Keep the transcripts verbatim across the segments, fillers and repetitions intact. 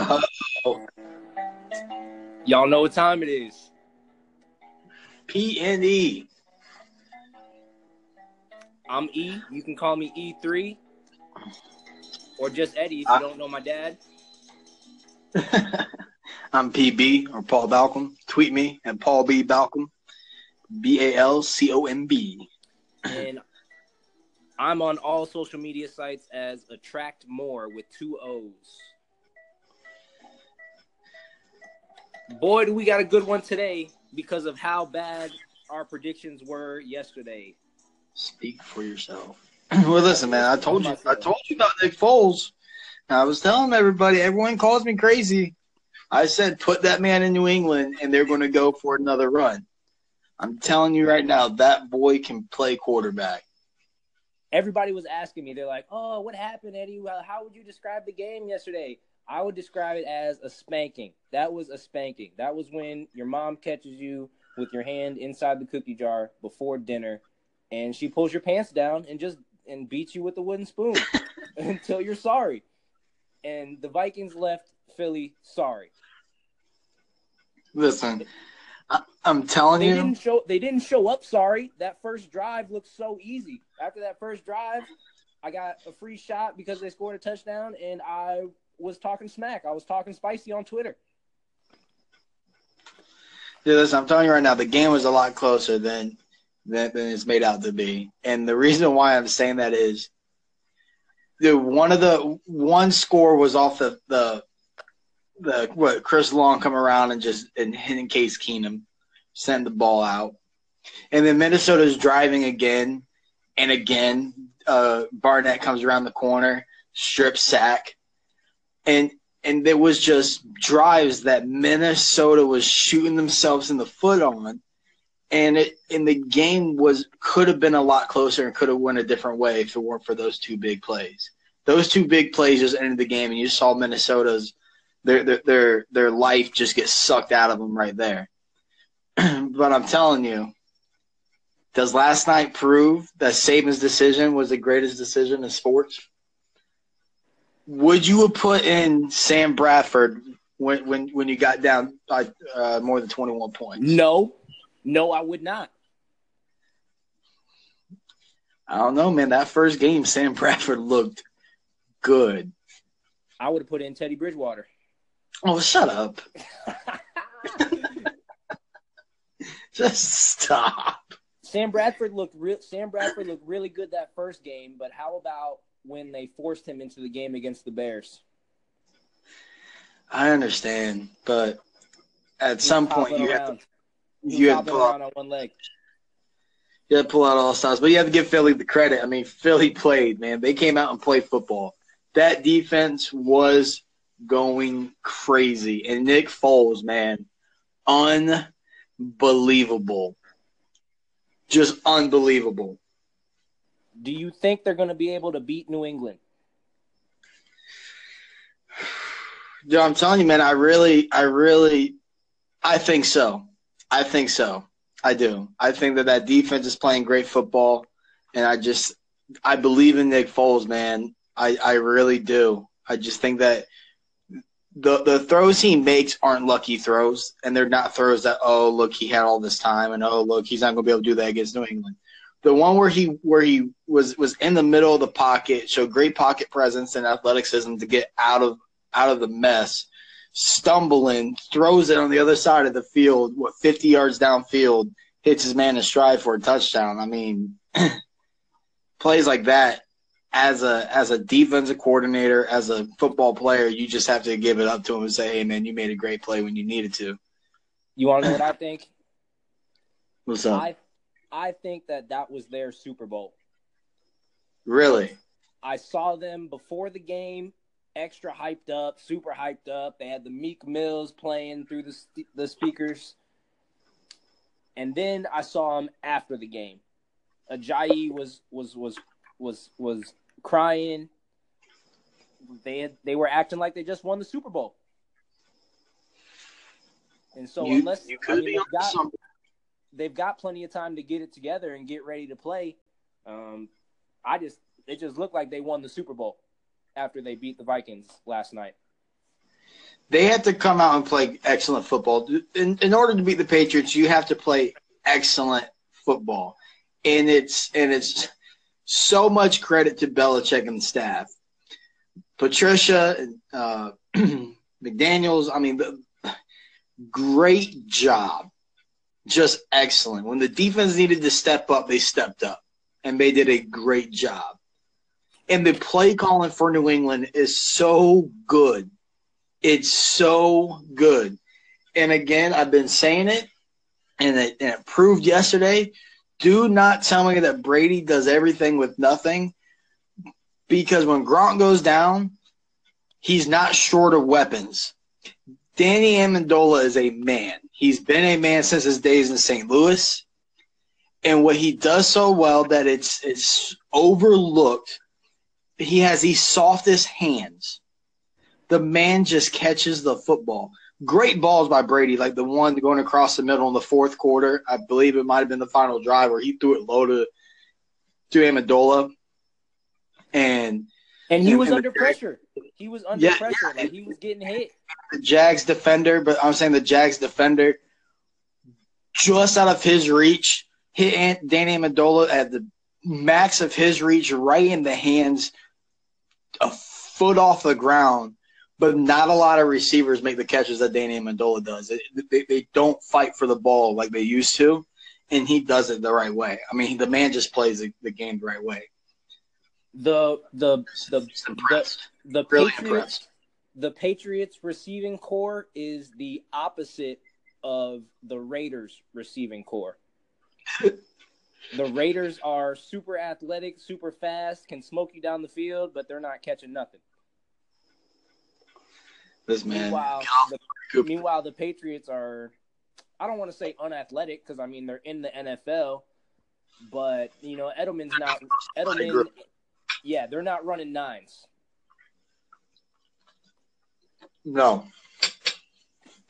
Uh, y'all know what time it is. P N E. I'm E. You can call me E three. Or just Eddie if you I, don't know my dad. I'm P B or Paul Balcom. Tweet me at Paul B. Balcom. B A L C O M B. And I'm on all social media sites as Attract More with two O's. Boy, do we got a good one today because of how bad our predictions were yesterday. Speak for yourself. Well, listen, man, I told you I told you about Nick Foles. I was telling everybody, everyone calls me crazy. I said, put that man in New England, and they're going to go for another run. I'm telling you right now, that boy can play quarterback. Everybody was asking me. They're like, oh, what happened, Eddie? Well, how would you describe the game yesterday? I would describe it as a spanking. That was a spanking. That was when your mom catches you with your hand inside the cookie jar before dinner, and she pulls your pants down and just and beats you with a wooden spoon until you're sorry. And the Vikings left Philly sorry. Listen, I, I'm telling they you. Didn't show, they didn't show up sorry. That first drive looked so easy. After that first drive, I got a free shot because they scored a touchdown, and I was talking smack. I was talking spicy on Twitter. Yeah, listen, I'm telling you right now, the game was a lot closer than, than, than it's made out to be. And the reason why I'm saying that is, dude, one of the one score was off the the the what Chris Long come around and just and hitting Case Keenum, send the ball out, and then Minnesota's driving again and again. Uh, Barnett comes around the corner, strip sack, and and there was just drives that Minnesota was shooting themselves in the foot on, and it and the game was could have been a lot closer and could have went a different way if it weren't for those two big plays. Those two big plays just ended the game, and you saw Minnesota's. Their, their their their life just gets sucked out of them right there. But I'm telling you, does last night prove that Saban's decision was the greatest decision in sports? Would you have put in Sam Bradford when when, when you got down by uh, more than twenty-one points? No. No, I would not. I don't know, man. That first game, Sam Bradford looked good. I would have put in Teddy Bridgewater. Oh, shut up. Just stop. Sam Bradford looked re- Sam Bradford looked really good that first game, but how about when they forced him into the game against the Bears? I understand, but at some point you have to you have to pull out on one leg. You have to pull out all stops, but you have to give Philly the credit. I mean, Philly played, man. They came out and played football. That defense was going crazy. And Nick Foles, man, unbelievable. Just unbelievable. Do you think they're going to be able to beat New England? Dude, I'm telling you, man, I really, I really, I think so. I think so. I do. I think that that defense is playing great football. And I just, I believe in Nick Foles, man. I, I really do. I just think that the the throws he makes aren't lucky throws, and they're not throws that, oh, look, he had all this time, and, oh, look, he's not going to be able to do that against New England. The one where he where he was, was in the middle of the pocket, showed great pocket presence and athleticism to get out of out of the mess, stumbling, throws it on the other side of the field, what, fifty yards downfield, hits his man in stride for a touchdown. I mean, plays like that. As a as a defensive coordinator, as a football player, you just have to give it up to him and say, hey, man, you made a great play when you needed to. You want to know what I think? What's up? I, I think that that was their Super Bowl. Really? I saw them before the game, extra hyped up, super hyped up. They had the Meek Mills playing through the the speakers. And then I saw them after the game. Ajayi was was was – was was crying. They had, they were acting like they just won the Super Bowl. And so you, unless you could I mean, be they've, got, they've got plenty of time to get it together and get ready to play. Um, I just it just looked like they won the Super Bowl after they beat the Vikings last night. They had to come out and play excellent football. In, in order to beat the Patriots, you have to play excellent football. And it's and it's so much credit to Belichick and the staff. Patricia and uh, McDaniels, I mean, the, great job. Just excellent. When the defense needed to step up, they stepped up. And they did a great job. And the play calling for New England is so good. It's so good. And, again, I've been saying it, and it, and it proved yesterday. Do not tell me that Brady does everything with nothing, because when Gronk goes down, he's not short of weapons. Danny Amendola is a man. He's been a man since his days in Saint Louis. And what he does so well that it's it's overlooked, he has the softest hands. The man just catches the football. Great balls by Brady, like the one going across the middle in the fourth quarter. I believe it might have been the final drive where he threw it low to, to Amendola. And and he and, was and under pressure. He was under yeah, pressure. Yeah. Like he was getting hit. The Jags defender, but I'm saying the Jags defender, just out of his reach, hit Danny Amendola at the max of his reach, right in the hands, a foot off the ground. But not a lot of receivers make the catches that Danny Amendola does. It, they, they don't fight for the ball like they used to, and he does it the right way. I mean, the man just plays the, the game the right way. The the the the, the really Patriots impressed. The Patriots receiving core is the opposite of the Raiders receiving core. The Raiders are super athletic, super fast, can smoke you down the field, but they're not catching nothing. This man. Meanwhile, the, meanwhile, the Patriots are, I don't want to say unathletic, because, I mean, they're in the N F L, but, you know, Edelman's not – Edelman, yeah, they're not running nines. No.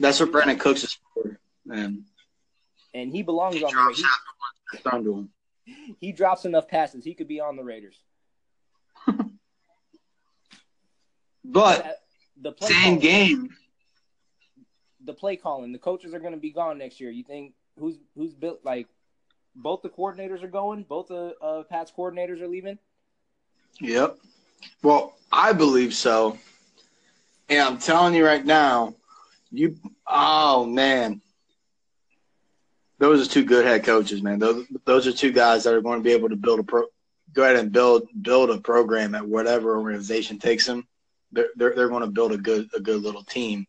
That's what Brandon Cooks is for, man. And he belongs he on drops the Raiders. He, he drops enough passes. He could be on the Raiders. But – The play Same calling, game. The play calling. The coaches are going to be gone next year. You think who's who's built? Like both the coordinators are going. Both the uh, Pats coordinators are leaving. Yep. Well, I believe so. And I'm telling you right now, you. Oh man, those are two good head coaches, man. Those those are two guys that are going to be able to build a pro. Go ahead and build build a program at whatever organization takes them. They're, they're they're going to build a good a good little team,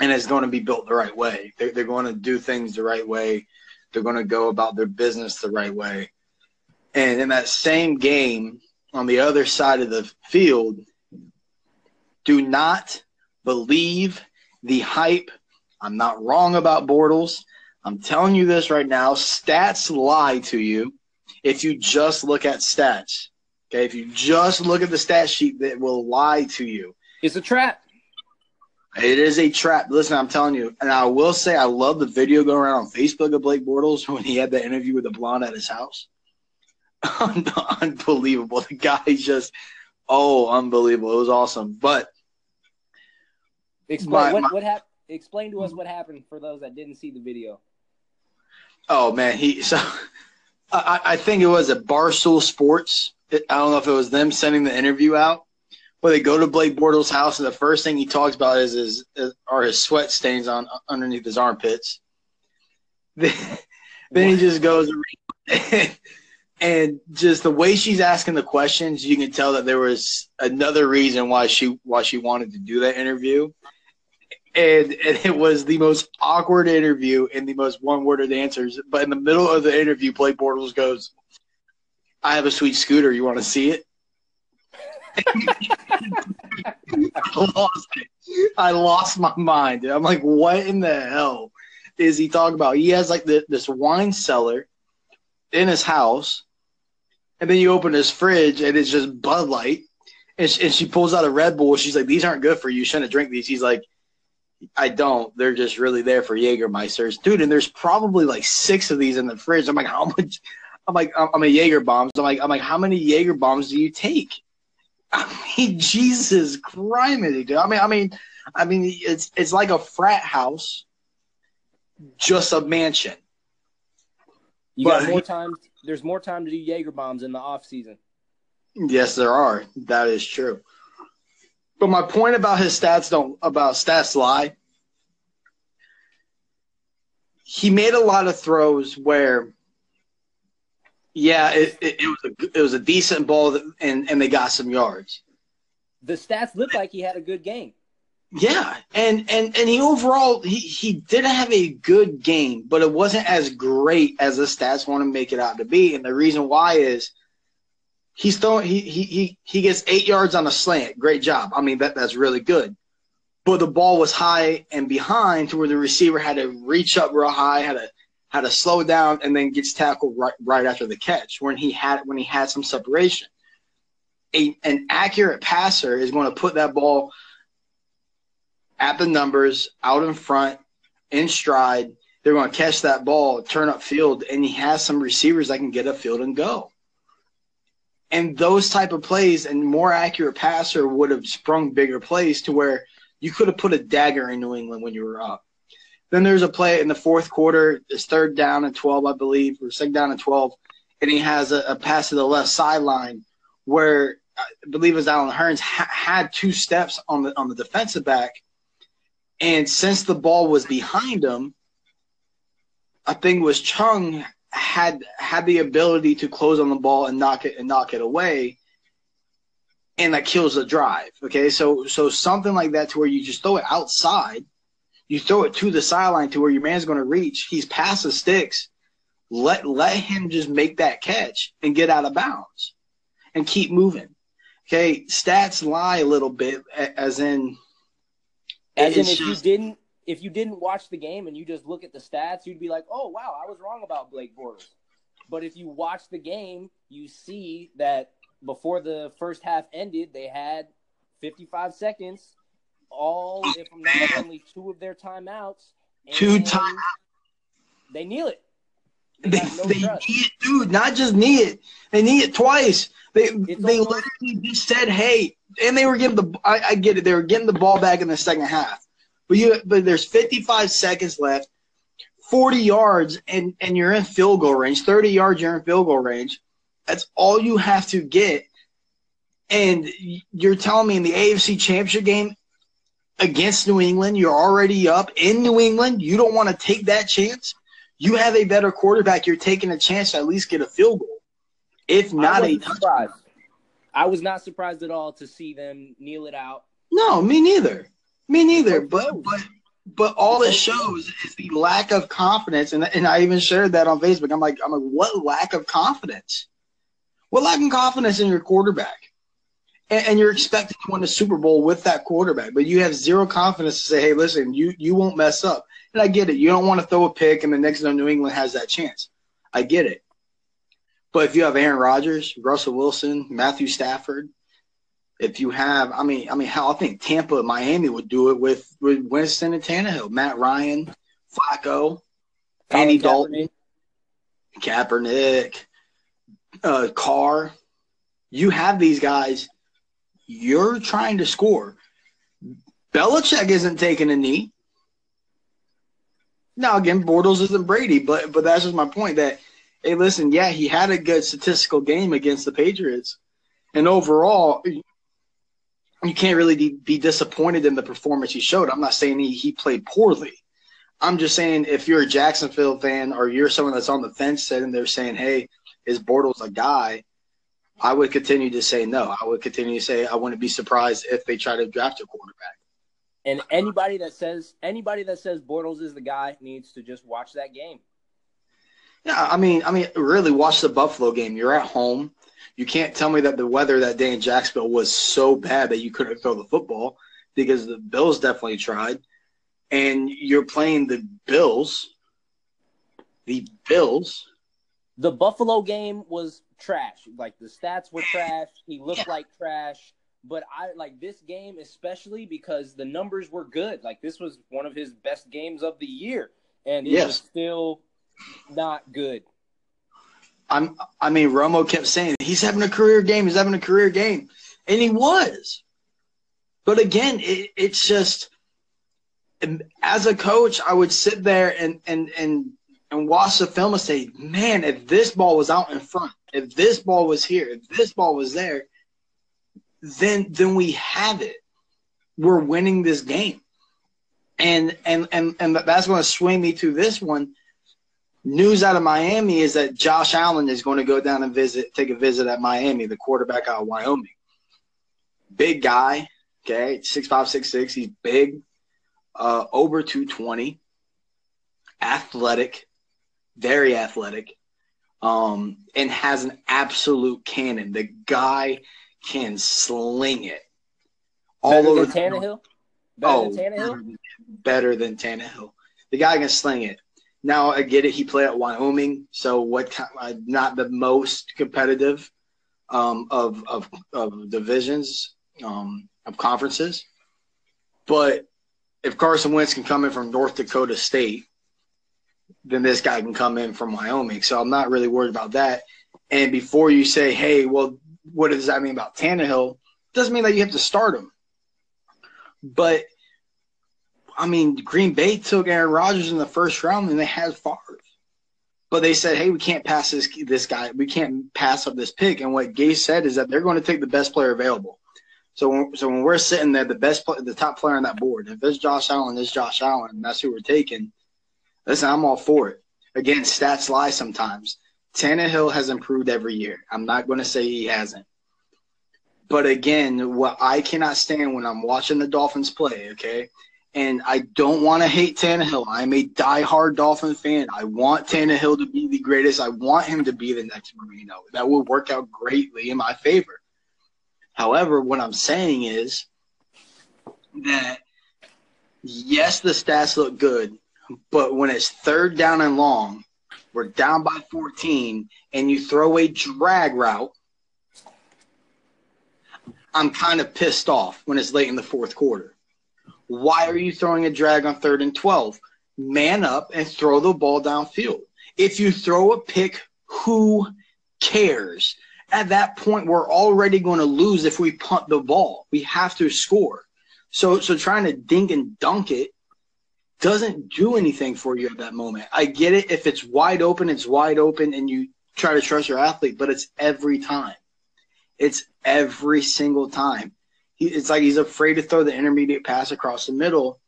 and it's going to be built the right way. They're, they're going to do things the right way. They're going to go about their business the right way. And in that same game, on the other side of the field, do not believe the hype. I'm not wrong about Bortles. I'm telling you this right now. Stats lie to you if you just look at stats. Okay, if you just look at the stat sheet, that will lie to you. It's a trap. It is a trap. Listen, I'm telling you, and I will say I love the video going around on Facebook of Blake Bortles when he had that interview with the blonde at his house. Unbelievable. The guy just, oh, unbelievable. It was awesome. But explain my, what, my, what hap- Explain to us what happened for those that didn't see the video. Oh man, he so I, I think it was a Barstool Sports. I don't know if it was them sending the interview out, but they go to Blake Bortles' house, and the first thing he talks about is his is, are his sweat stains on underneath his armpits. Then, then he just goes and, and just the way she's asking the questions, you can tell that there was another reason why she why she wanted to do that interview, and and it was the most awkward interview and the most one-worded answers. But in the middle of the interview, Blake Bortles goes, I have a sweet scooter. You want to see it? I lost it. I lost my mind. Dude. I'm like, what in the hell is he talking about? He has like the, this wine cellar in his house, and then you open his fridge, and it's just Bud Light. And she, and she pulls out a Red Bull. She's like, these aren't good for you. You shouldn't drink these. He's like, I don't. They're just really there for Jägermeisters. Dude, and there's probably like six of these in the fridge. I'm like, how much – I'm like, I'm a Jaeger bombs. I'm like, I'm like, how many Jaeger bombs do you take? I mean, Jesus Christ, dude. I mean, I mean, I mean, it's it's like a frat house, just a mansion. You but, got more time. There's more time to do Jaeger bombs in the off season. Yes, there are. That is true. But my point about his stats don't about stats lie. He made a lot of throws where, yeah, it, it, it was a it was a decent ball, that, and and they got some yards. The stats looked like he had a good game. Yeah, and and and he overall he, he did have a good game, but it wasn't as great as the stats want to make it out to be. And the reason why is he's throwing he he he he gets eight yards on a slant. Great job. I mean that that's really good. But the ball was high and behind to where the receiver had to reach up real high, had to had to slow down, and then gets tackled right right after the catch when he had when he had some separation. A, an accurate passer is going to put that ball at the numbers, out in front, in stride. They're going to catch that ball, turn upfield, and he has some receivers that can get upfield and go. And those type of plays and more accurate passer would have sprung bigger plays to where you could have put a dagger in New England when you were up. Then there's a play in the fourth quarter, it's third down and twelve, I believe, or second down and twelve, and he has a, a pass to the left sideline where I believe it was Alan Hearns ha- had two steps on the on the defensive back. And since the ball was behind him, I think was Chung had had the ability to close on the ball and knock it and knock it away, and that kills the drive. Okay, so so something like that to where you just throw it outside, you throw it to the sideline to where your man's going to reach. He's past the sticks. Let let him just make that catch and get out of bounds, and keep moving. Okay, stats lie a little bit, as in. As in, if you didn't, if you didn't watch the game and you just look at the stats, you'd be like, "Oh wow, I was wrong about Blake Bortles." But if you watch the game, you see that before the first half ended, they had fifty-five seconds. All, if I'm not wrong, only two of their timeouts. And two timeouts. They kneel it. They, they, no they need it, dude. Not just need it. They need it twice. They it's they almost- literally just said, "Hey." And they were getting the I, I get it. They were getting the ball back in the second half, but you but there's fifty-five seconds left, forty yards, and, and you're in field goal range. thirty yards, you're in field goal range. That's all you have to get. And you're telling me in the A F C Championship game against New England, you're already up in New England. You don't want to take that chance. You have a better quarterback. You're taking a chance to at least get a field goal, if not a touchdown. I was not surprised at all to see them kneel it out. No, me neither. Me neither. But but but all it shows is the lack of confidence, and and I even shared that on Facebook. I'm like I'm like, what lack of confidence? What lack of confidence in your quarterback? And, and you're expected to win a Super Bowl with that quarterback, but you have zero confidence to say, hey, listen, you you won't mess up. And I get it. You don't want to throw a pick, and the next time New England has that chance. I get it. But if you have Aaron Rodgers, Russell Wilson, Matthew Stafford, if you have, I mean, I mean, hell, I think Tampa and Miami would do it with, with Winston and Tannehill, Matt Ryan, Flacco, Andy Dalton, Kaepernick, uh, Carr. You have these guys. You're trying to score. Belichick isn't taking a knee. Now, again, Bortles isn't Brady, but but that's just my point that – hey, listen, yeah, he had a good statistical game against the Patriots. And overall, you can't really de- be disappointed in the performance he showed. I'm not saying he, he played poorly. I'm just saying if you're a Jacksonville fan or you're someone that's on the fence sitting there saying, hey, is Bortles a guy, I would continue to say no. I would continue to say I wouldn't be surprised if they try to draft a quarterback. And anybody that says anybody that says Bortles is the guy needs to just watch that game. Yeah, I mean, I mean, really watch the Buffalo game. You're at home. You can't tell me that the weather that day in Jacksonville was so bad that you couldn't throw the football because the Bills definitely tried. And you're playing the Bills. The Bills. The Buffalo game was trash. Like, the stats were trash. He looked yeah. like trash. But I like this game especially because the numbers were good. Like, this was one of his best games of the year. And it yes. was still – not good. I'm. I mean, Romo kept saying he's having a career game. He's having a career game, and he was. But again, it, it's just as a coach, I would sit there and and and and watch the film and say, man, if this ball was out in front, if this ball was here, if this ball was there, then then we have it. We're winning this game. And and and and that's going to swing me to this one. News out of Miami is that Josh Allen is going to go down and visit, take a visit at Miami, the quarterback out of Wyoming. Big guy, okay, six five, six six. He's big, uh, over two twenty, athletic, very athletic, um, and has an absolute cannon. The guy can sling it. All better over than Tannehill? Better oh, than Tannehill? Better than Tannehill. The guy can sling it. Now, I get it. He played at Wyoming, so what? Uh, not the most competitive um, of, of of divisions, um, of conferences. But if Carson Wentz can come in from North Dakota State, then this guy can come in from Wyoming. So I'm not really worried about that. And before you say, hey, well, what does that mean about Tannehill? It doesn't mean that you have to start him. But – I mean, Green Bay took Aaron Rodgers in the first round, and they had Favre. But they said, hey, we can't pass this this guy. We can't pass up this pick. And what Gase said is that they're going to take the best player available. So when, so when we're sitting there, the best play, the top player on that board, if it's Josh Allen, it's Josh Allen, and that's who we're taking. Listen, I'm all for it. Again, stats lie sometimes. Tannehill has improved every year. I'm not going to say he hasn't. But, again, what I cannot stand when I'm watching the Dolphins play, okay, and I don't want to hate Tannehill. I'm a diehard Dolphin fan. I want Tannehill to be the greatest. I want him to be the next Marino. That would work out greatly in my favor. However, what I'm saying is that, yes, the stats look good, but when it's third down and long, we're down by fourteen, and you throw a drag route, I'm kind of pissed off when it's late in the fourth quarter. Why are you throwing a drag on third and twelve? Man up and throw the ball downfield. If you throw a pick, who cares? At that point, we're already going to lose if we punt the ball. We have to score. So, so trying to dink and dunk it doesn't do anything for you at that moment. I get it. If it's wide open, it's wide open, and you try to trust your athlete, but it's every time. It's every single time. It's like he's afraid to throw the intermediate pass across the middle,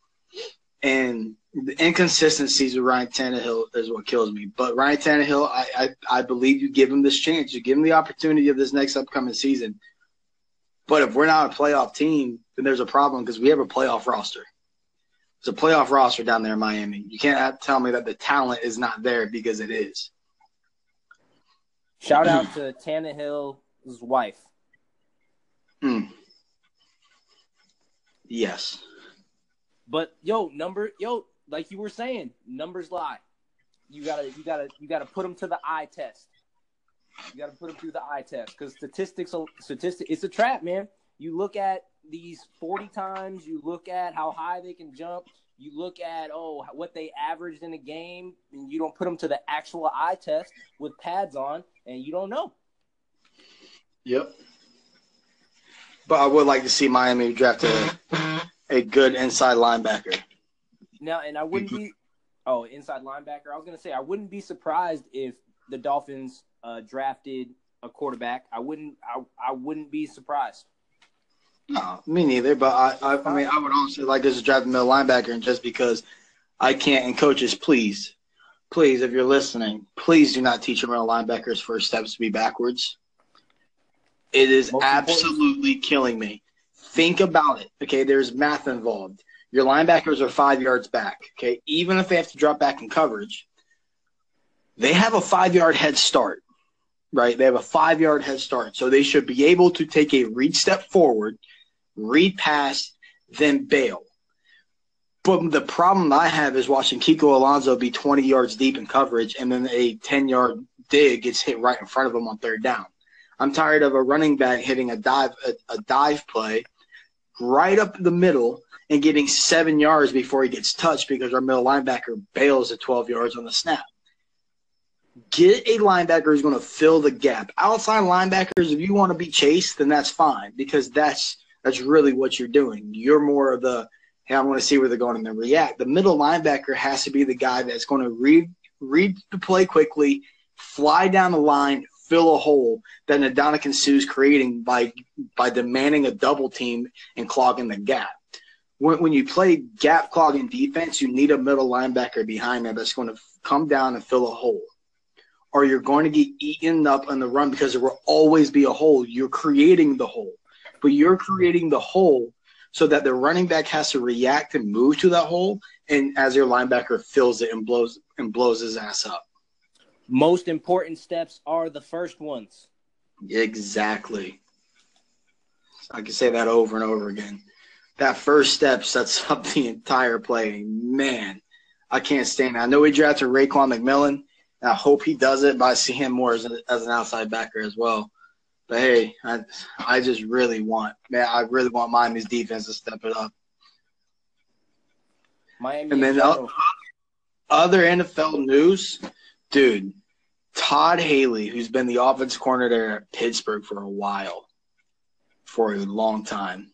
and the inconsistencies with Ryan Tannehill is what kills me. But Ryan Tannehill, I, I, I believe you give him this chance. You give him the opportunity of this next upcoming season. But if we're not a playoff team, then there's a problem because we have a playoff roster. There's a playoff roster down there in Miami. You can't tell me that the talent is not there because it is. Shout out to Tannehill's wife. Mm. Yes. But yo, number yo, like you were saying, numbers lie. You gotta, you gotta, you gotta put them to the eye test. You gotta put them through the eye test because statistics, statistics, it's a trap, man. You look at these forty times. You look at how high they can jump. You look at oh, what they averaged in a game, and you don't put them to the actual eye test with pads on, and you don't know. Yep. But I would like to see Miami draft a, a good inside linebacker. Now, and I wouldn't be – oh, inside linebacker. I was going to say I wouldn't be surprised if the Dolphins uh, drafted a quarterback. I wouldn't I, I wouldn't be surprised. No, me neither. But, I, I, I mean, I would also like us to draft a middle linebacker, and just because I can't – and coaches, please, please, if you're listening, please do not teach a middle linebacker's first steps to be backwards. It is Most absolutely killing me. Think about it. Okay, there's math involved. Your linebackers are five yards back. Okay, even if they have to drop back in coverage, they have a five-yard head start, right? They have a five-yard head start. So they should be able to take a read step forward, read past, then bail. But the problem I have is watching Kiko Alonso be twenty yards deep in coverage, and then a ten-yard dig gets hit right in front of him on third down. I'm tired of a running back hitting a dive a, a dive play right up the middle and getting seven yards before he gets touched because our middle linebacker bails at twelve yards on the snap. Get a linebacker who's going to fill the gap. Outside linebackers, if you want to be chased, then that's fine because that's that's really what you're doing. You're more of the Hey, I want to see where they're going and then react. The middle linebacker has to be the guy that's going to read read the play quickly, fly down the line, fill a hole that Ndamukong Sue's creating by by demanding a double team and clogging the gap. When, when you play gap clogging defense, you need a middle linebacker behind that that's going to come down and fill a hole, or you're going to get eaten up on the run because there will always be a hole. You're creating the hole, but you're creating the hole so that the running back has to react and move to that hole, and as your linebacker fills it and blows and blows his ass up. Most important steps are the first ones. Exactly. I can say that over and over again. That first step sets up the entire play. Man, I can't stand it. I know we drafted Raekwon McMillan. And I hope he does it, but I see him more as, a, as an outside backer as well. But, hey, I, I just really want – man, I really want Miami's defense to step it up. Miami and then uh, other N F L news, dude, Todd Haley, who's been the offensive coordinator at Pittsburgh for a while, for a long time,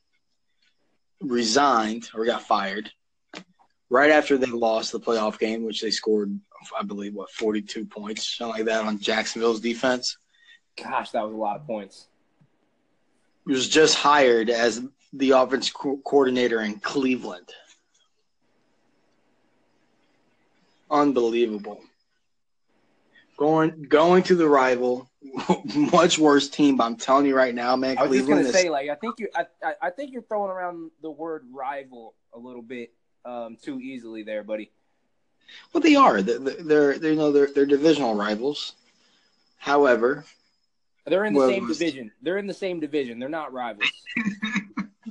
resigned or got fired right after they lost the playoff game, which they scored, I believe, what, forty-two points, something like that, on Jacksonville's defense. Gosh, that was a lot of points. He was just hired as the offense co- coordinator in Cleveland. Unbelievable. Going going to the rival, much worse team. But I'm telling you right now, man. I was Cleveland just gonna is... say, like, I think you, I, I, I think you're throwing around the word rival a little bit um, too easily, there, buddy. Well, they are. They're, they're, they're you know, they're, they're divisional rivals. However, they're in the same was... division. They're in the same division. They're not rivals.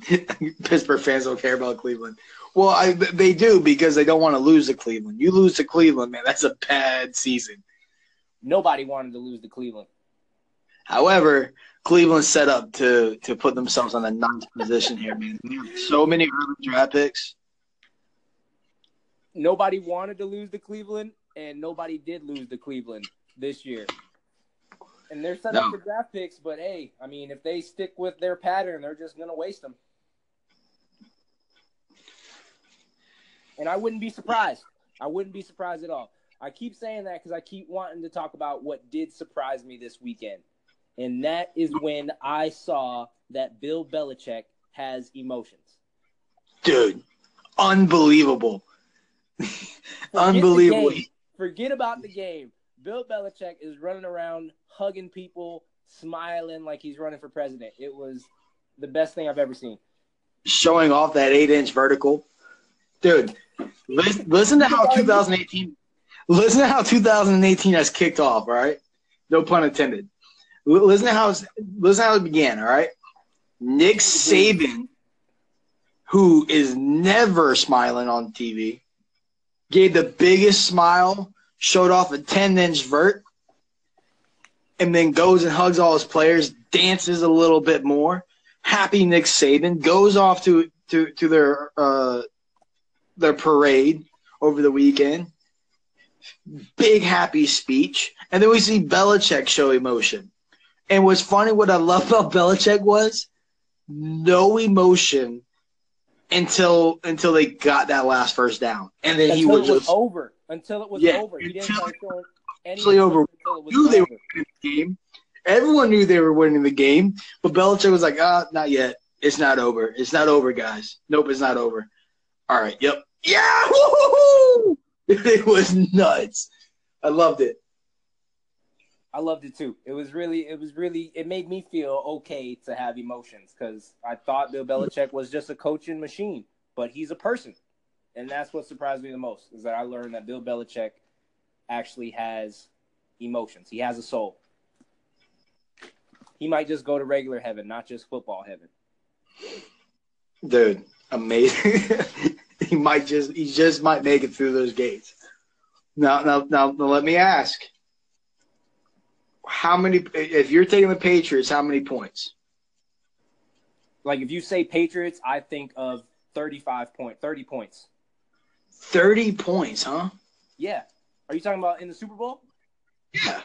Pittsburgh fans don't care about Cleveland. Well, I, they do because they don't want to lose to Cleveland. You lose to Cleveland, man, that's a bad season. Nobody wanted to lose to Cleveland. However, Cleveland's set up to to put themselves on a ninth position here, man. So many early draft picks. Nobody wanted to lose to Cleveland, and nobody did lose to Cleveland this year. And they're set no. up for draft picks, but, hey, I mean, if they stick with their pattern, they're just going to waste them. And I wouldn't be surprised. I wouldn't be surprised at all. I keep saying that because I keep wanting to talk about what did surprise me this weekend. And that is when I saw that Bill Belichick has emotions. Dude, unbelievable. Unbelievable. Forget about the game. Bill Belichick is running around, hugging people, smiling like he's running for president. It was the best thing I've ever seen. Showing off that eight-inch vertical. Dude, listen, listen to how twenty eighteen listen to how twenty eighteen has kicked off, all right? No pun intended. Listen to how listen to how it began, all right? Nick Saban, who is never smiling on T V, gave the biggest smile, showed off a ten-inch vert, and then goes and hugs all his players, dances a little bit more. Happy Nick Saban goes off to to to their uh, their parade over the weekend. Big happy speech, and then we see Belichick show emotion. And what's funny, what I love about Belichick was no emotion until until they got that last first down, and then until he was, it was just, over. Until it was yeah, over. He didn't start showing anything over. Until it was knew over. They were winning the game. Everyone knew they were winning the game, but Belichick was like, ah, not yet. It's not over. It's not over, guys. Nope, it's not over. All right, yep. Yeah, woo-hoo-hoo! It was nuts. I loved it. I loved it, too. It was really – it was really – it made me feel okay to have emotions because I thought Bill Belichick was just a coaching machine, but he's a person. And that's what surprised me the most is that I learned that Bill Belichick actually has emotions. He has a soul. He might just go to regular heaven, not just football heaven. Dude, amazing. he might just he just might make it through those gates. Now, now, now, now let me ask. How many – if you're taking the Patriots, how many points? Like if you say Patriots, I think of thirty-five point thirty points. thirty points, huh? Yeah. Are you talking about in the Super Bowl? Yeah.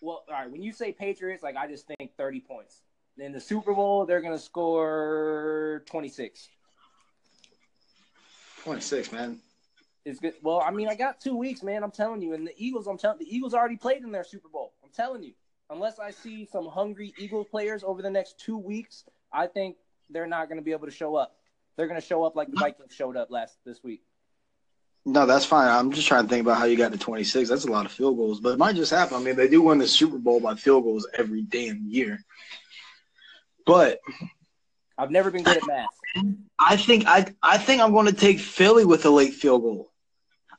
Well, all right. When you say Patriots, like I just think thirty points. In the Super Bowl, they're going to score twenty-six. twenty-six, man. It's good. Well, I mean, I got two weeks, man. I'm telling you. And the Eagles, I'm telling the Eagles already played in their Super Bowl. I'm telling you. Unless I see some hungry Eagles players over the next two weeks, I think they're not going to be able to show up. They're going to show up like the Vikings showed up last this week. No, that's fine. I'm just trying to think about how you got to twenty-six. That's a lot of field goals. But it might just happen. I mean, they do win the Super Bowl by field goals every damn year. But I've never been good at math. I think I I think I'm going to take Philly with a late field goal.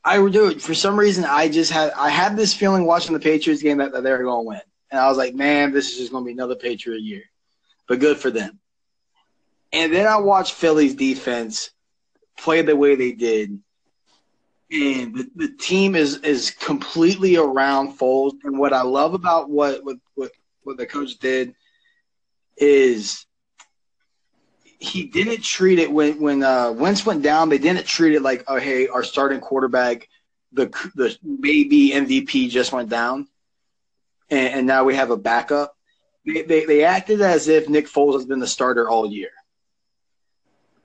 I would do it. For some reason, I just had I had this feeling watching the Patriots game that, that they were going to win. And I was like, man, this is just going to be another Patriot year. But good for them. And then I watched Philly's defense play the way they did. And the, the team is is completely around Foles. And what I love about what what, what, what the coach did is he didn't treat it when when uh, Wentz went down. They didn't treat it like, oh, hey, our starting quarterback, the the maybe M V P just went down, and, and now we have a backup. They, they they acted as if Nick Foles has been the starter all year,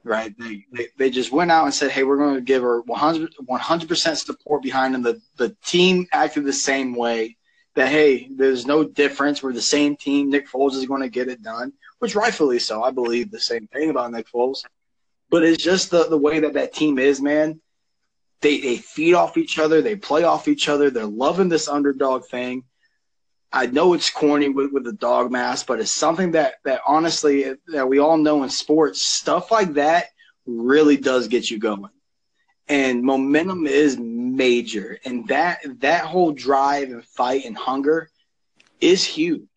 right? They they, they just went out and said, hey, we're going to give her one hundred percent support behind him. The the team acted the same way. That, hey, there's no difference. We're the same team. Nick Foles is going to get it done, which rightfully so. I believe the same thing about Nick Foles. But it's just the, the way that that team is, man. They they feed off each other. They play off each other. They're loving this underdog thing. I know it's corny with, with the dog mask, but it's something that, that honestly that we all know in sports. Stuff like that really does get you going. And momentum is major. And that that whole drive and fight and hunger is huge.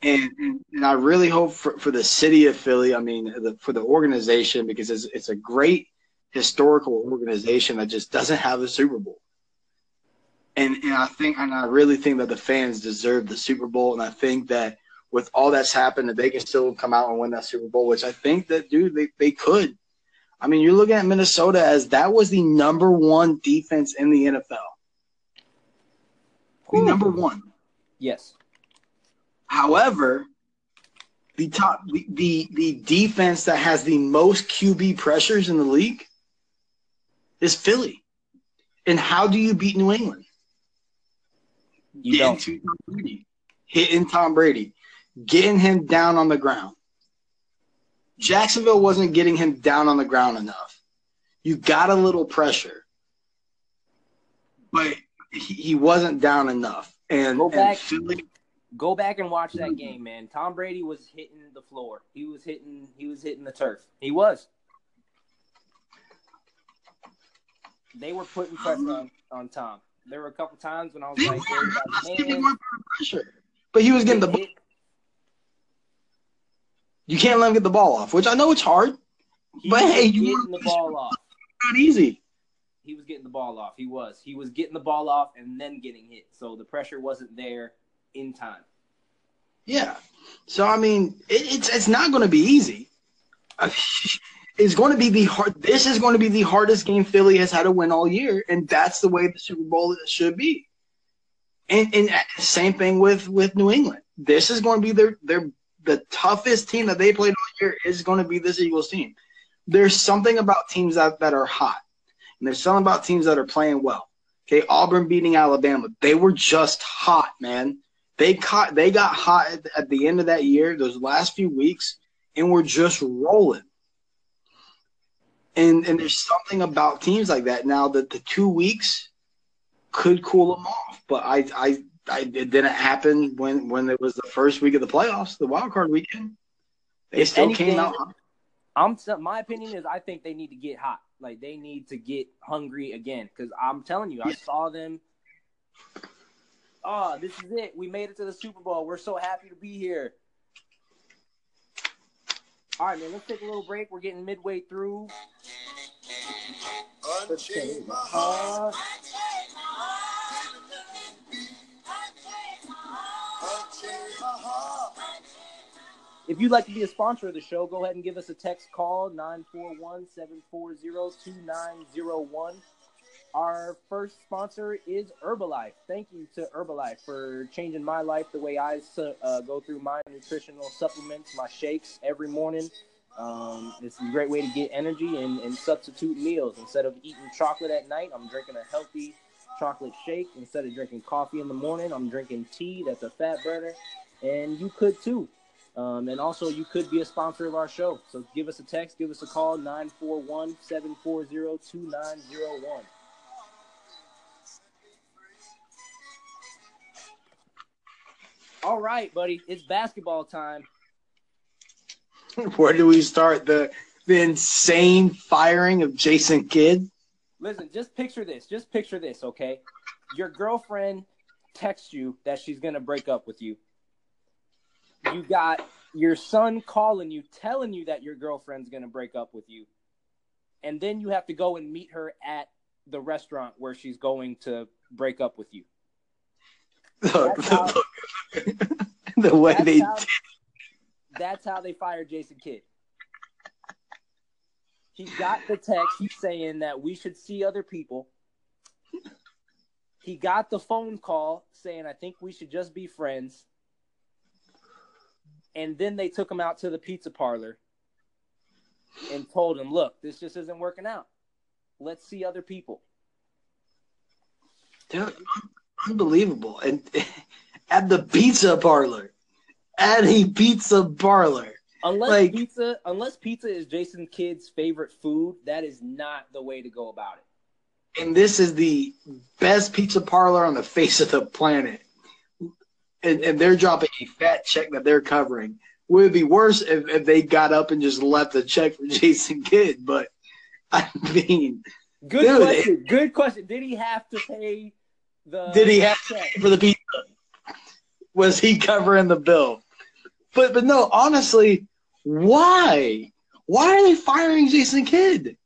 And and I really hope for, for the city of Philly, I mean, the, for the organization, because it's, it's a great historical organization that just doesn't have a Super Bowl. And and I think and I really think that the fans deserve the Super Bowl. And I think that with all that's happened, that they can still come out and win that Super Bowl, which I think that, dude, they, they could. I mean, you're looking at Minnesota as that was the number one defense in the N F L. The number one. Yes. However, the top the, the the defense that has the most Q B pressures in the league is Philly. And how do you beat New England? You don't. Hitting Tom Brady. Hitting Tom Brady. Getting him down on the ground. Jacksonville wasn't getting him down on the ground enough. You got a little pressure, but he, he wasn't down enough. And go back, and Philly, go back and watch that game, man. Tom Brady was hitting the floor. He was hitting. He was hitting the turf. He was. They were putting pressure on, on Tom. There were a couple times when I was they like, were, they were pressure, but he was getting the ball. You can't let him get the ball off, which I know it's hard. He but hey, you getting the ball off. Not easy. He was getting the ball off. He was. He was getting the ball off and then getting hit. So the pressure wasn't there in time. Yeah. So I mean, it, it's it's not going to be easy. It's going to be the hard. This is going to be the hardest game Philly has had to win all year, and that's the way the Super Bowl should be. And and same thing with, with New England. This is going to be their their. The toughest team that they played all year is going to be this Eagles team. There's something about teams that, that are hot, and there's something about teams that are playing well. Okay, Auburn beating Alabama. They were just hot, man. They caught, they got hot at, at the end of that year, those last few weeks, and were just rolling. And and there's something about teams like that. Now that the two weeks could cool them off, but I I – I, it didn't happen when, when it was the first week of the playoffs, the wild card weekend. They if still anything, came out hot. I'm my opinion is I think they need to get hot. Like they need to get hungry again because I'm telling you, I saw them. Oh, this is it. We made it to the Super Bowl. We're so happy to be here. All right, man. Let's take a little break. We're getting midway through. Unchain my heart. If you'd like to be a sponsor of the show, go ahead and give us a text call, nine four one, seven four zero, two nine zero one. Our first sponsor is Herbalife. Thank you to Herbalife for changing my life the way I uh, go through my nutritional supplements, my shakes every morning. Um, it's a great way to get energy and, and substitute meals. Instead of eating chocolate at night, I'm drinking a healthy chocolate shake. Instead of drinking coffee in the morning, I'm drinking tea. That's a fat burner. And you could too. Um, and also, you could be a sponsor of our show. So give us a text, give us a call, nine four one, seven four zero, two nine zero one. All right, buddy, it's basketball time. Where do we start? The the insane firing of Jason Kidd? Listen, just picture this. Just picture this, okay? Your girlfriend texts you that she's going to break up with you. You got your son calling you, telling you that your girlfriend's going to break up with you. And then you have to go and meet her at the restaurant where she's going to break up with you. Look, how, the way they how, did. That's how they fired Jason Kidd. He got the text saying that we should see other people. He got the phone call saying, I think we should just be friends. And then they took him out to the pizza parlor and told him, look, this just isn't working out. Let's see other people. Dude, unbelievable. And at the pizza parlor. At a pizza parlor. Unless like, pizza unless pizza is Jason Kidd's favorite food, that is not the way to go about it. And this is the best pizza parlor on the face of the planet. And, and they're dropping a fat check that they're covering. Would it be worse if, if they got up and just left the check for Jason Kidd? But, I mean. Good dude, question. It, Good question. Did he have to pay the Did he have check? to pay for the pizza? Was he covering the bill? But but no, honestly, why? Why are they firing Jason Kidd?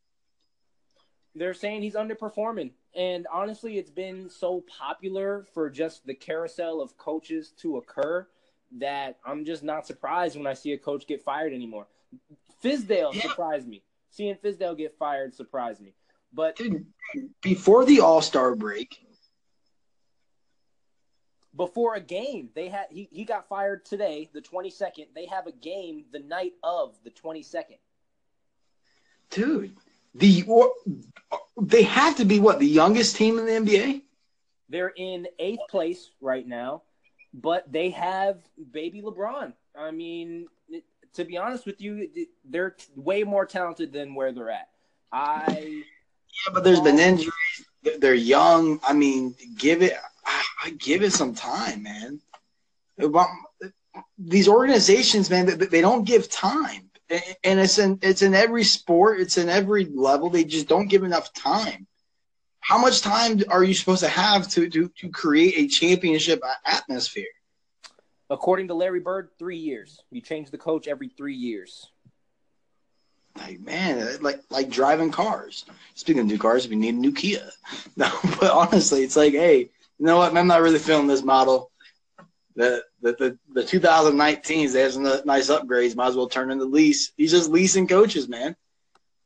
They're saying he's underperforming. And honestly, it's been so popular for just the carousel of coaches to occur that I'm just not surprised when I see a coach get fired anymore. Fizdale yeah. surprised me. Seeing Fizdale get fired surprised me. But Dude, before the All-Star break, before a game, they had he, he got fired today, the twenty-second. They have a game the night of the twenty-second. Dude, the or, they have to be, what, the youngest team in the N B A? They're in eighth place right now, but they have baby LeBron. I mean, to be honest with you, they're way more talented than where they're at. I Yeah, but there's um, been injuries. They're young. I mean, give it – I give it some time, man. These organizations, man, they don't give time. And it's in, it's in every sport. It's in every level. They just don't give enough time. How much time are you supposed to have to, to, to create a championship atmosphere? According to Larry Bird, three years. You change the coach every three years. Like, man, like like driving cars. Speaking of new cars, we need a new Kia. No, but honestly, it's like, hey, you know what? I'm not really feeling this model. The the the, the twenty nineteens, they have some nice upgrades. Might as well turn into lease. He's just leasing coaches, man.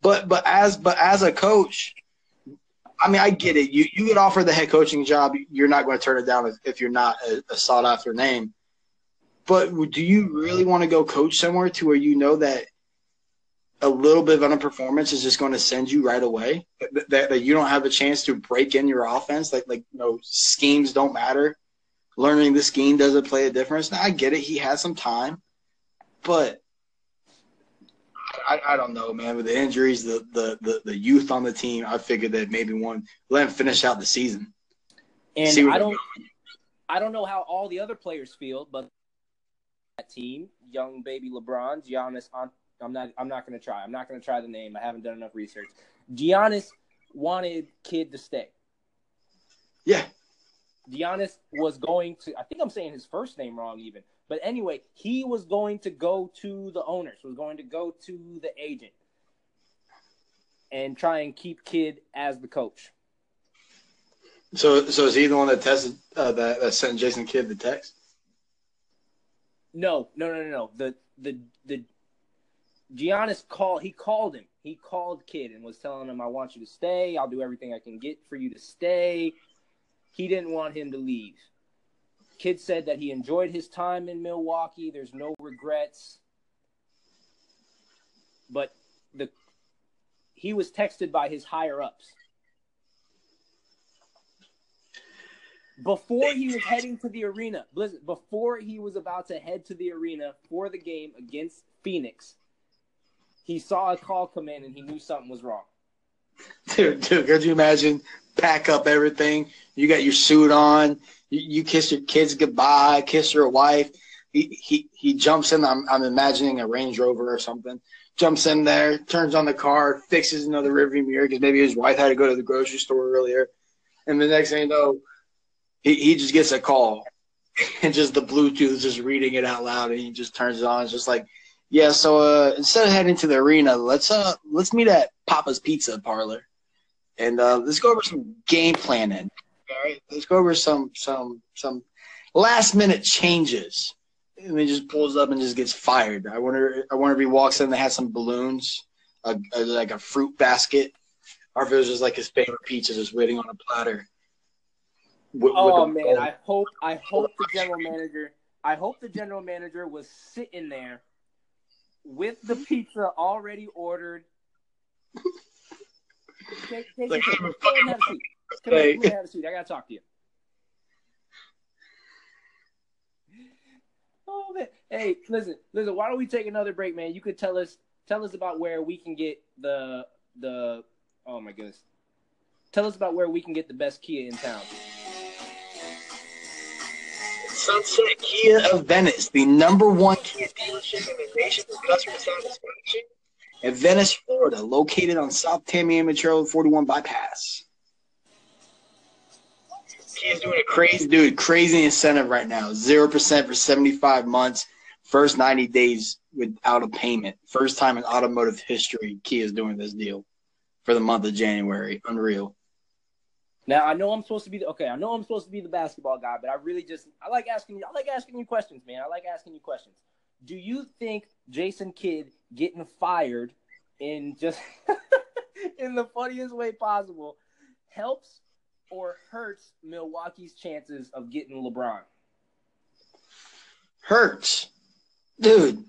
But but as but as a coach, I mean, I get it. You you get offered the head coaching job, you're not going to turn it down if, if you're not a, a sought after name. But do you really want to go coach somewhere to where you know that a little bit of underperformance is just going to send you right away, that, that, that you don't have a chance to break in your offense? Like, like you know, schemes don't matter. Learning the scheme doesn't play a difference. Now, I get it. He has some time. But I, I don't know, man. With the injuries, the, the, the, the youth on the team, I figured that maybe one let him finish out the season. And I don't I don't know how all the other players feel, but that team, young baby LeBron, Giannis on I'm not I'm not going to try. I'm not going to try the name. I haven't done enough research. Giannis wanted Kidd to stay. Yeah. Giannis was going to – I think I'm saying his first name wrong even. But anyway, he was going to go to the owners, was going to go to the agent and try and keep Kidd as the coach. So so is he the one that tested uh, that, that sent Jason Kidd the text? No, no, no, no, no. The the the – Giannis called – he called him. He called Kidd and was telling him, I want you to stay. I'll do everything I can get for you to stay. He didn't want him to leave. Kidd said that he enjoyed his time in Milwaukee. There's no regrets. but the he was texted by his higher-ups. Before he was heading to the arena, before he was about to head to the arena for the game against Phoenix, he saw a call come in and he knew something was wrong. Dude, dude, could you imagine? Pack up everything. You got your suit on. You, you kiss your kids goodbye. Kiss your wife. He he, he jumps in. I'm, I'm imagining a Range Rover or something. Jumps in there, turns on the car, fixes another rearview mirror because maybe his wife had to go to the grocery store earlier. And the next thing you know, he, he just gets a call. And just the Bluetooth just reading it out loud, and he just turns it on. It's just like, yeah, so uh, instead of heading to the arena, let's uh let's meet at Papa's Pizza Parlor. And uh, let's go over some game planning. All right, let's go over some some some last minute changes. And he just pulls up and just gets fired. I wonder. I wonder if he walks in and has some balloons, a, a, like a fruit basket, or if it was just like his favorite pizza just waiting on a platter. With, oh with a, man, I hope I hope the general manager. I hope the general manager was sitting there with the pizza already ordered. Take, take like, a Come on, have a seat. Come hey. on, have a seat. I gotta talk to you. Oh man! Hey, listen, listen. Why don't we take another break, man? You could tell us, tell us about where we can get the the. Oh my goodness! Tell us about where we can get the best Kia in town. Sunset Kia of Venice, the number one Kia dealership in the nation for customer satisfaction. In Venice, Florida, located on South Tamiami Trail forty-one Bypass. Kia's doing a crazy, dude, crazy incentive right now. zero percent for seventy-five months, first ninety days without a payment. First time in automotive history, Kia's doing this deal for the month of January. Unreal. Now, I know I'm supposed to be the, okay, I know I'm supposed to be the basketball guy, but I really just, I like asking you, I like asking you questions, man. I like asking you questions. Do you think Jason Kidd getting fired in just in the funniest way possible helps or hurts Milwaukee's chances of getting LeBron? Hurts. Dude,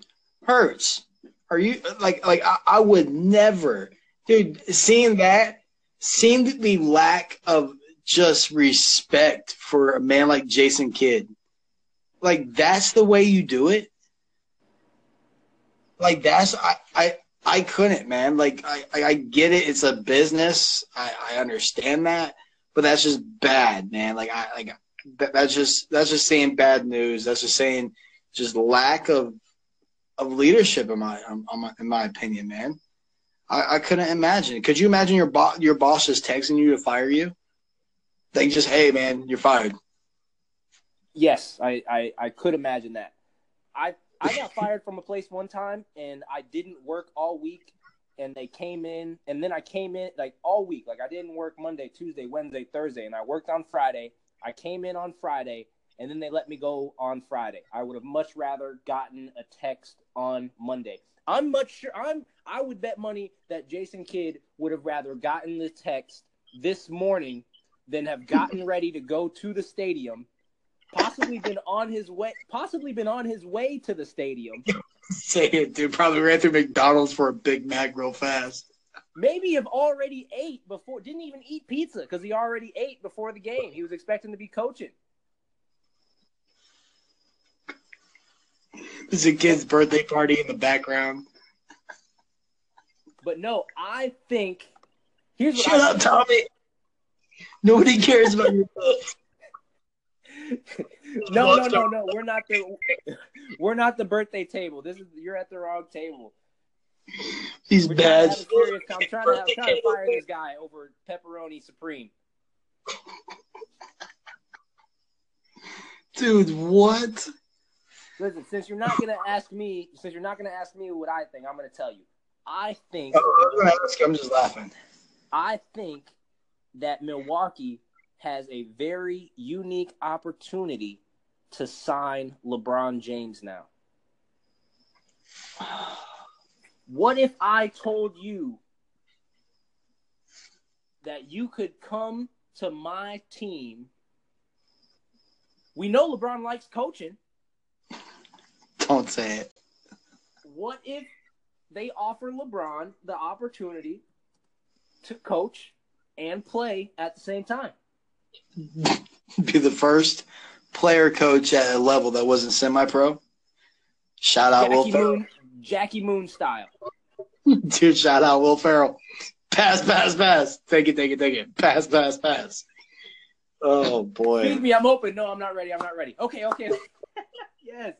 hurts. Are you like like I, I would never, dude, seeing that, seeing the lack of just respect for a man like Jason Kidd. Like that's the way you do it. Like that's I, I I couldn't, man. Like I, I get it, it's a business. I, I understand that, but that's just bad, man. Like I like that, that's just that's just saying bad news. That's just saying just lack of of leadership in my in my, in my opinion, man. I, I couldn't imagine. Could you imagine your boss your boss just texting you to fire you? Like just hey, man, you're fired. Yes, I I, I could imagine that. I. I got fired from a place one time, and I didn't work all week, and they came in, and then I came in, like, all week. Like, I didn't work Monday, Tuesday, Wednesday, Thursday, and I worked on Friday. I came in on Friday, and then they let me go on Friday. I would have much rather gotten a text on Monday. I'm much sure – I'm. I would bet money that Jason Kidd would have rather gotten the text this morning than have gotten ready to go to the stadium – Possibly been on his way. Possibly been on his way to the stadium. Say it, dude. Probably ran through McDonald's for a Big Mac real fast. Maybe have already ate before. Didn't even eat pizza because he already ate before the game. He was expecting to be coaching. There's a kid's birthday party in the background. But no, I think. Here's what Shut I up, think. Tommy. Nobody cares about your books. No, no, no, no. We're not the we're not the birthday table. This is you're at the wrong table. These badges. I'm trying to, I'm trying to fire this guy over pepperoni supreme. Dude, what? Listen, since you're not gonna ask me, since you're not gonna ask me what I think, I'm gonna tell you. I think. Oh, I'm, ask, I'm just laughing. I think that Milwaukee has a very unique opportunity to sign LeBron James now. What if I told you that you could come to my team? We know LeBron likes coaching. Don't say it. What if they offer LeBron the opportunity to coach and play at the same time. Be the first player coach at a level that wasn't semi-pro. Shout out Jackie Will Ferrell. Moon, Jackie Moon style. Dude, shout out Will Ferrell. Pass, pass, pass. Take it, take it, take it. Pass, pass, pass. Oh, boy. Excuse me, I'm open. No, I'm not ready. I'm not ready. Okay, okay. Yes.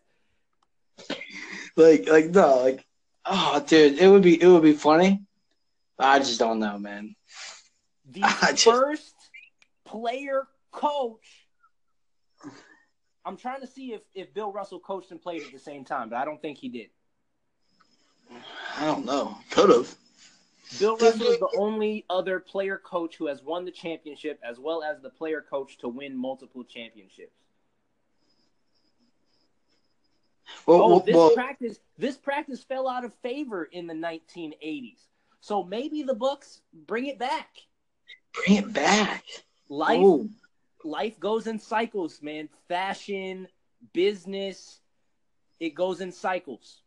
Like, like, no, like, oh, dude, it would be, it would be funny. I just don't know, man. The just... first player coach. I'm trying to see if, if Bill Russell coached and played at the same time, but I don't think he did. I don't know. Could have. Bill Russell is the only other player coach who has won the championship as well as the player coach to win multiple championships. Well, oh, well, this well. practice this practice fell out of favor in the nineteen eighties. So maybe the Bucks bring it back. Bring it back. Life Ooh. life goes in cycles, man. Fashion, business, it goes in cycles.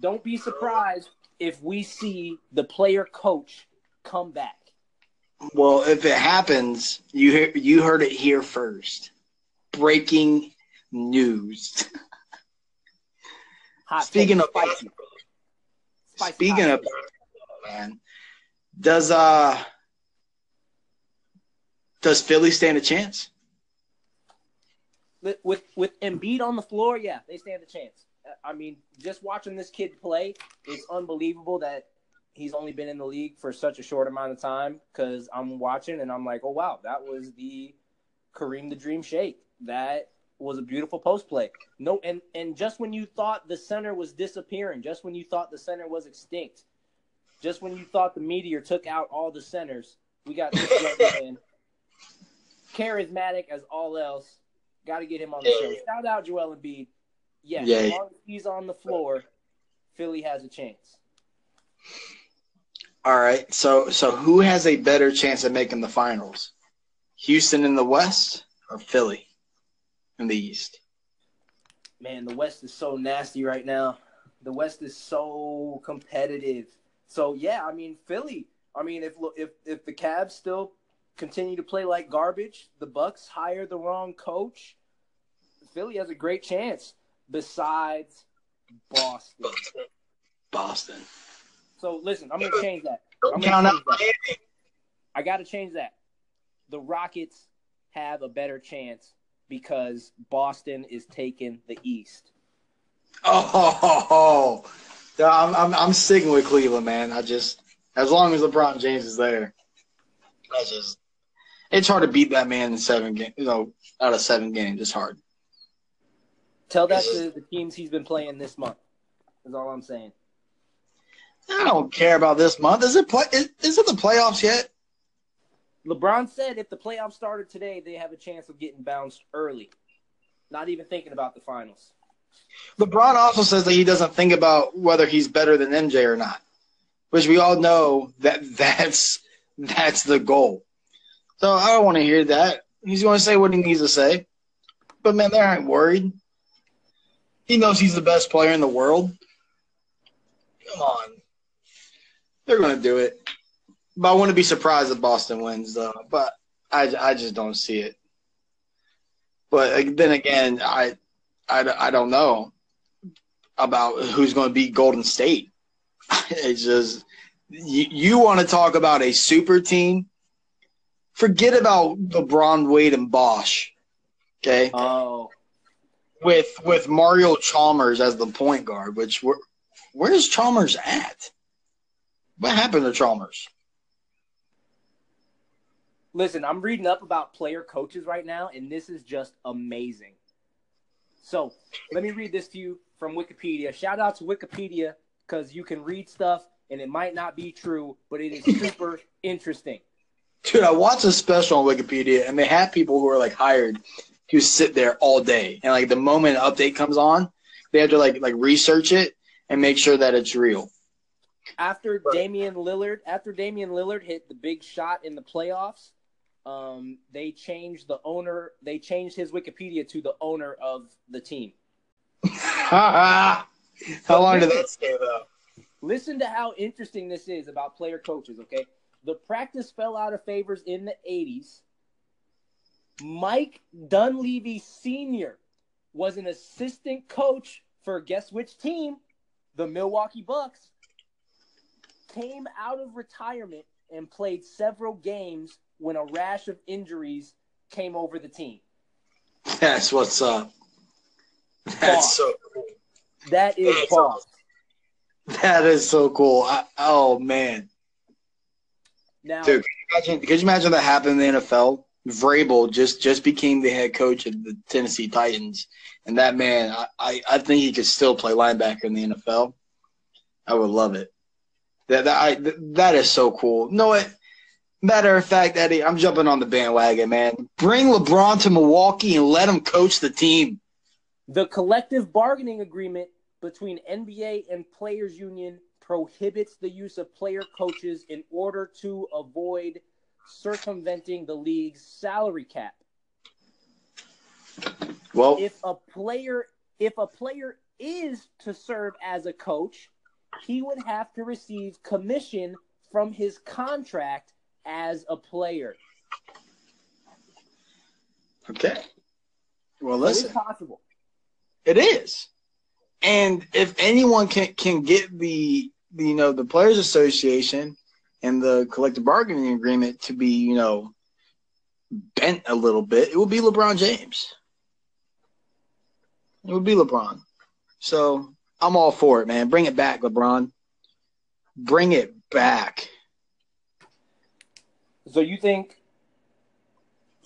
Don't be surprised if we see the player coach come back. Well, if it happens, you hear, you heard it here first. Breaking news. Hot speaking of spicy. Spicy speaking hot of hot man, does uh does Philly stand a chance? With with with Embiid on the floor, yeah, they stand a chance. I mean, just watching this kid play, it's unbelievable that he's only been in the league for such a short amount of time, because I'm watching and I'm like, oh, wow, that was the Kareem the Dream shake. That was a beautiful post play. No, and, and just when you thought the center was disappearing, just when you thought the center was extinct, just when you thought the meteor took out all the centers, we got this young man, charismatic as all else. Got to get him on the show. Shout out Joel Embiid. Yeah, yeah, as long as he's on the floor, Philly has a chance. All right, so so who has a better chance of making the finals? Houston in the West or Philly in the East? Man, the West is so nasty right now. The West is so competitive. So, yeah, I mean, Philly. I mean, if if if the Cavs still continue to play like garbage, the Bucks hire the wrong coach, Philly has a great chance. Besides Boston. Boston. So, listen, I'm going to change that. I'm gonna change that. I got to change that. The Rockets have a better chance because Boston is taking the East. Oh, I'm, I'm, I'm sticking with Cleveland, man. I just, as long as LeBron James is there, I just, it's hard to beat that man in seven games. You know, out of seven games, it's hard. Tell that to the teams he's been playing this month. Is all I'm saying. I don't care about this month. Is it play? Is, is it the playoffs yet? LeBron said if the playoffs started today, they have a chance of getting bounced early. Not even thinking about the finals. LeBron also says that he doesn't think about whether he's better than M J or not, which we all know that that's that's the goal. So I don't want to hear that. He's going to say what he needs to say. But man, they aren't worried. He knows he's the best player in the world. Come on. They're going to do it. But I wouldn't be surprised if Boston wins, though. But I, I just don't see it. But then again, I, I, I don't know about who's going to beat Golden State. It's just you, you want to talk about a super team? Forget about LeBron, Wade, and Bosch. Okay? Oh. With with Mario Chalmers as the point guard, which where, where's Chalmers at? What happened to Chalmers? Listen, I'm reading up about player coaches right now, and this is just amazing. So let me read this to you from Wikipedia. Shout out to Wikipedia because you can read stuff, and it might not be true, but it is super interesting. Dude, I watched a special on Wikipedia, and they have people who are, like, hired – who sit there all day, and like the moment an update comes on, they have to like like research it and make sure that it's real. After Damian Lillard, after Damian Lillard hit the big shot in the playoffs, um, they changed the owner. They changed his Wikipedia to the owner of the team. How long did that stay, though? Listen to how interesting this is about player coaches, okay? The practice fell out of favors in the eighties. Mike Dunleavy Senior was an assistant coach for guess which team? The Milwaukee Bucks. Came out of retirement and played several games when a rash of injuries came over the team. That's what's up. That's boss. So cool. That is That's boss. Awesome. That is so cool. I, oh, man. Now, Dude, could you, imagine, could you imagine that happened in the N F L? Vrabel just, just became the head coach of the Tennessee Titans. And that man, I, I, I think he could still play linebacker in the N F L. I would love it. That that, I, that is so cool. You know what? Matter of fact, Eddie, I'm jumping on the bandwagon, man. Bring LeBron to Milwaukee and let him coach the team. The collective bargaining agreement between N B A and Players Union prohibits the use of player coaches in order to avoid circumventing the league's salary cap. Well, if a player if a player is to serve as a coach, he would have to receive commission from his contract as a player. Okay. Well, listen. It is possible. It is. And if anyone can, can get the, the, you know, the Players Association and the collective bargaining agreement to be, you know, bent a little bit, it would be LeBron James. It would be LeBron. So I'm all for it, man. Bring it back, LeBron. Bring it back. So you think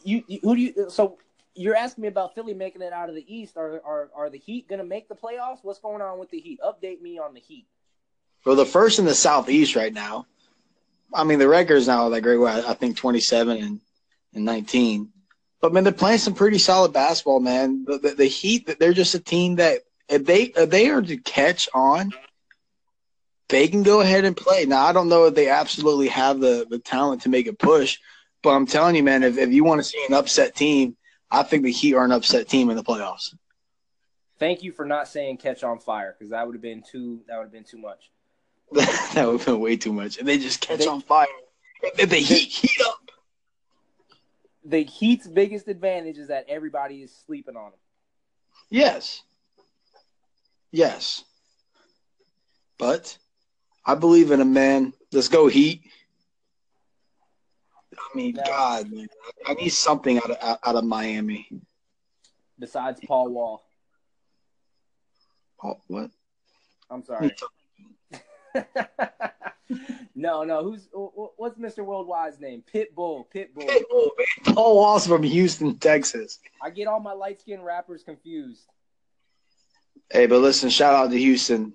you, you who do you so you're asking me about Philly making it out of the East? Are are are the Heat gonna make the playoffs? What's going on with the Heat? Update me on the Heat. Well, they're first in the Southeast right now. I mean, the record's not all that great. Well, I think twenty-seven and, and nineteen. But man, they're playing some pretty solid basketball, man. The, the, the Heat, they're just a team that if they if they are to catch on, they can go ahead and play. Now, I don't know if they absolutely have the, the talent to make a push, but I'm telling you, man, if, if you want to see an upset team, I think the Heat are an upset team in the playoffs. Thank you for not saying catch on fire, because that would have been too that would have been too much. That would have been way too much. And they just catch they, on fire. If they heat, heat up. The Heat's biggest advantage is that everybody is sleeping on them. Yes. Yes. But I believe in him, man. Let's go Heat. I mean, now, God, man. I need something out of out of Miami. Besides Paul Wall. Paul, what? I'm sorry. no, no. Who's what's Mister Worldwide's name? Pitbull. Pitbull. Pitbull, man. Paul Wall's from Houston, Texas. I get all my light-skinned rappers confused. Hey, but listen, shout out to Houston.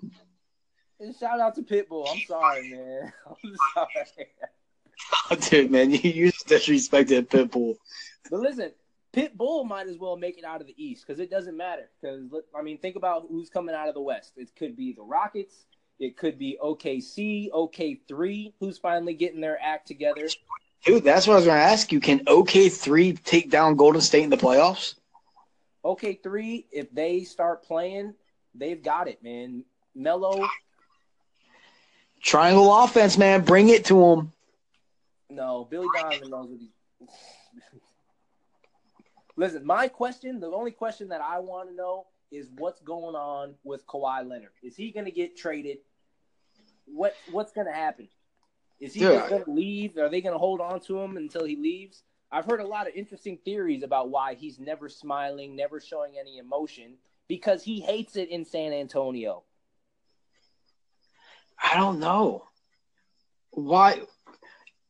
And shout out to Pitbull. I'm sorry, man. I'm sorry. Oh, dude, man, you, you just disrespected Pitbull. But listen, Pitbull might as well make it out of the East because it doesn't matter. Because, I mean, think about who's coming out of the West. It could be the Rockets. It could be O K C, O K three, who's finally getting their act together. Dude, that's what I was going to ask you. Can O K three take down Golden State in the playoffs? O K three, if they start playing, they've got it, man. Melo. Triangle offense, man. Bring it to him. No, Billy Donovan knows what he's – Listen, my question, the only question that I want to know is what's going on with Kawhi Leonard. Is he going to get traded? What What's going to happen? Is he yeah. going to leave? Are they going to hold on to him until he leaves? I've heard a lot of interesting theories about why he's never smiling, never showing any emotion, because he hates it in San Antonio. I don't know. Why?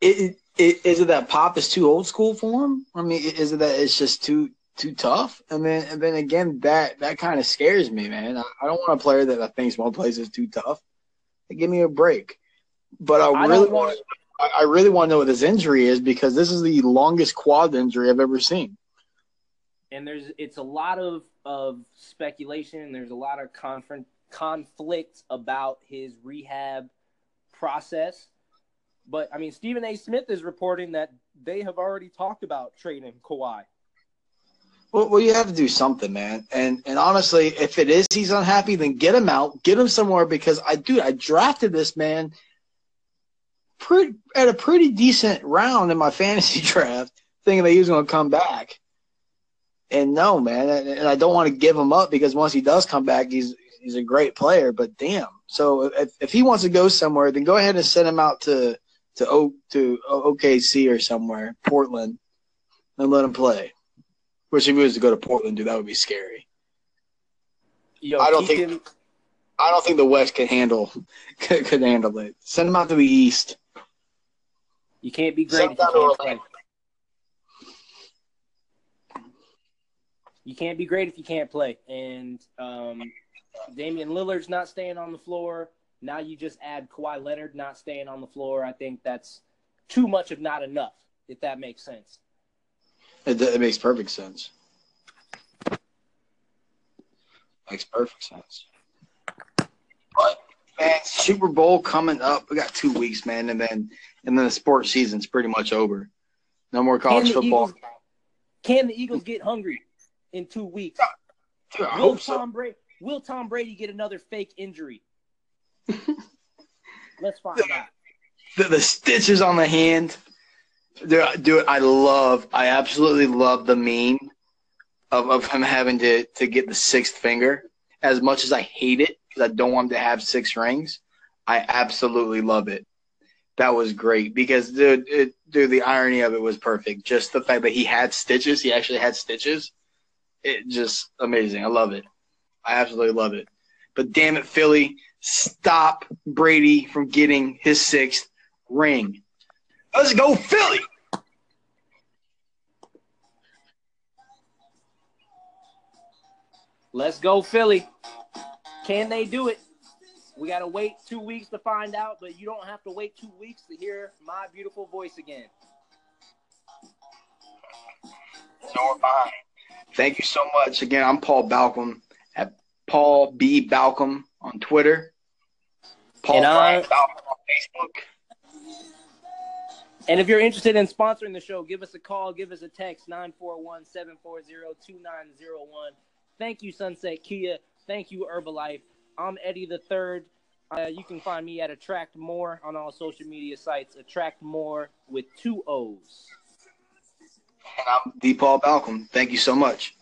It, it, is it that Pop is too old school for him? I mean, is it that it's just too too tough? And then and then again, that, that kind of scares me, man. I, I don't want a player that I think one place is too tough. Give me a break. But I, I really want to, I really want to know what this injury is, because this is the longest quad injury I've ever seen. And there's it's a lot of, of speculation. There's a lot of conference. conflict about his rehab process. But, I mean, Stephen A. Smith is reporting that they have already talked about trading Kawhi. Well, well, you have to do something, man. And and honestly, if it is he's unhappy, then get him out, get him somewhere. Because I dude, I drafted this man pretty, at a pretty decent round in my fantasy draft, thinking that he was going to come back. And no, man, and, and I don't want to give him up because once he does come back, he's he's a great player. But damn, so if if he wants to go somewhere, then go ahead and send him out to to o, to O K C or somewhere, Portland, and let him play. Which if he was to go to Portland, dude, that would be scary. Yo, I don't think can... I don't think the West could handle could, could handle it. Send him out to the East. You can't be great. If you, can't play. you can't be great if you can't play. And um, Damian Lillard's not staying on the floor. Now you just add Kawhi Leonard not staying on the floor. I think that's too much of not enough. If that makes sense. It, it makes perfect sense. Makes perfect sense. But man, Super Bowl coming up. We got two weeks, man, and then and then the sports season's pretty much over. No more college football. Eagles, can the Eagles get hungry in two weeks? Dude, I will hope Tom so. Brady will Tom Brady get another fake injury? Let's find the, out. The, the stitches on the hand. Dude, dude, I love, I absolutely love the meme of, of him having to, to get the sixth finger. As much as I hate it, because I don't want him to have six rings, I absolutely love it. That was great because, dude, it, dude, the irony of it was perfect. Just the fact that he had stitches, he actually had stitches, it just amazing. I love it. I absolutely love it. But damn it, Philly, stop Brady from getting his sixth ring. Let's go, Philly! Let's go, Philly. Can they do it? We got to wait two weeks to find out, but you don't have to wait two weeks to hear my beautiful voice again. So am I. Thank you so much. Again, I'm Paul Balcom at Paul B. Balcom on Twitter. Paul Brian Balcom on Facebook. And if you're interested in sponsoring the show, give us a call, give us a text, nine four one, seven four zero, two nine zero one. Thank you, Sunset Kia. Thank you, Herbalife. I'm Eddie the Third. Uh, you can find me at Attract More on all social media sites. Attract More with two O's. And I'm D. Paul Balcom. Thank you so much.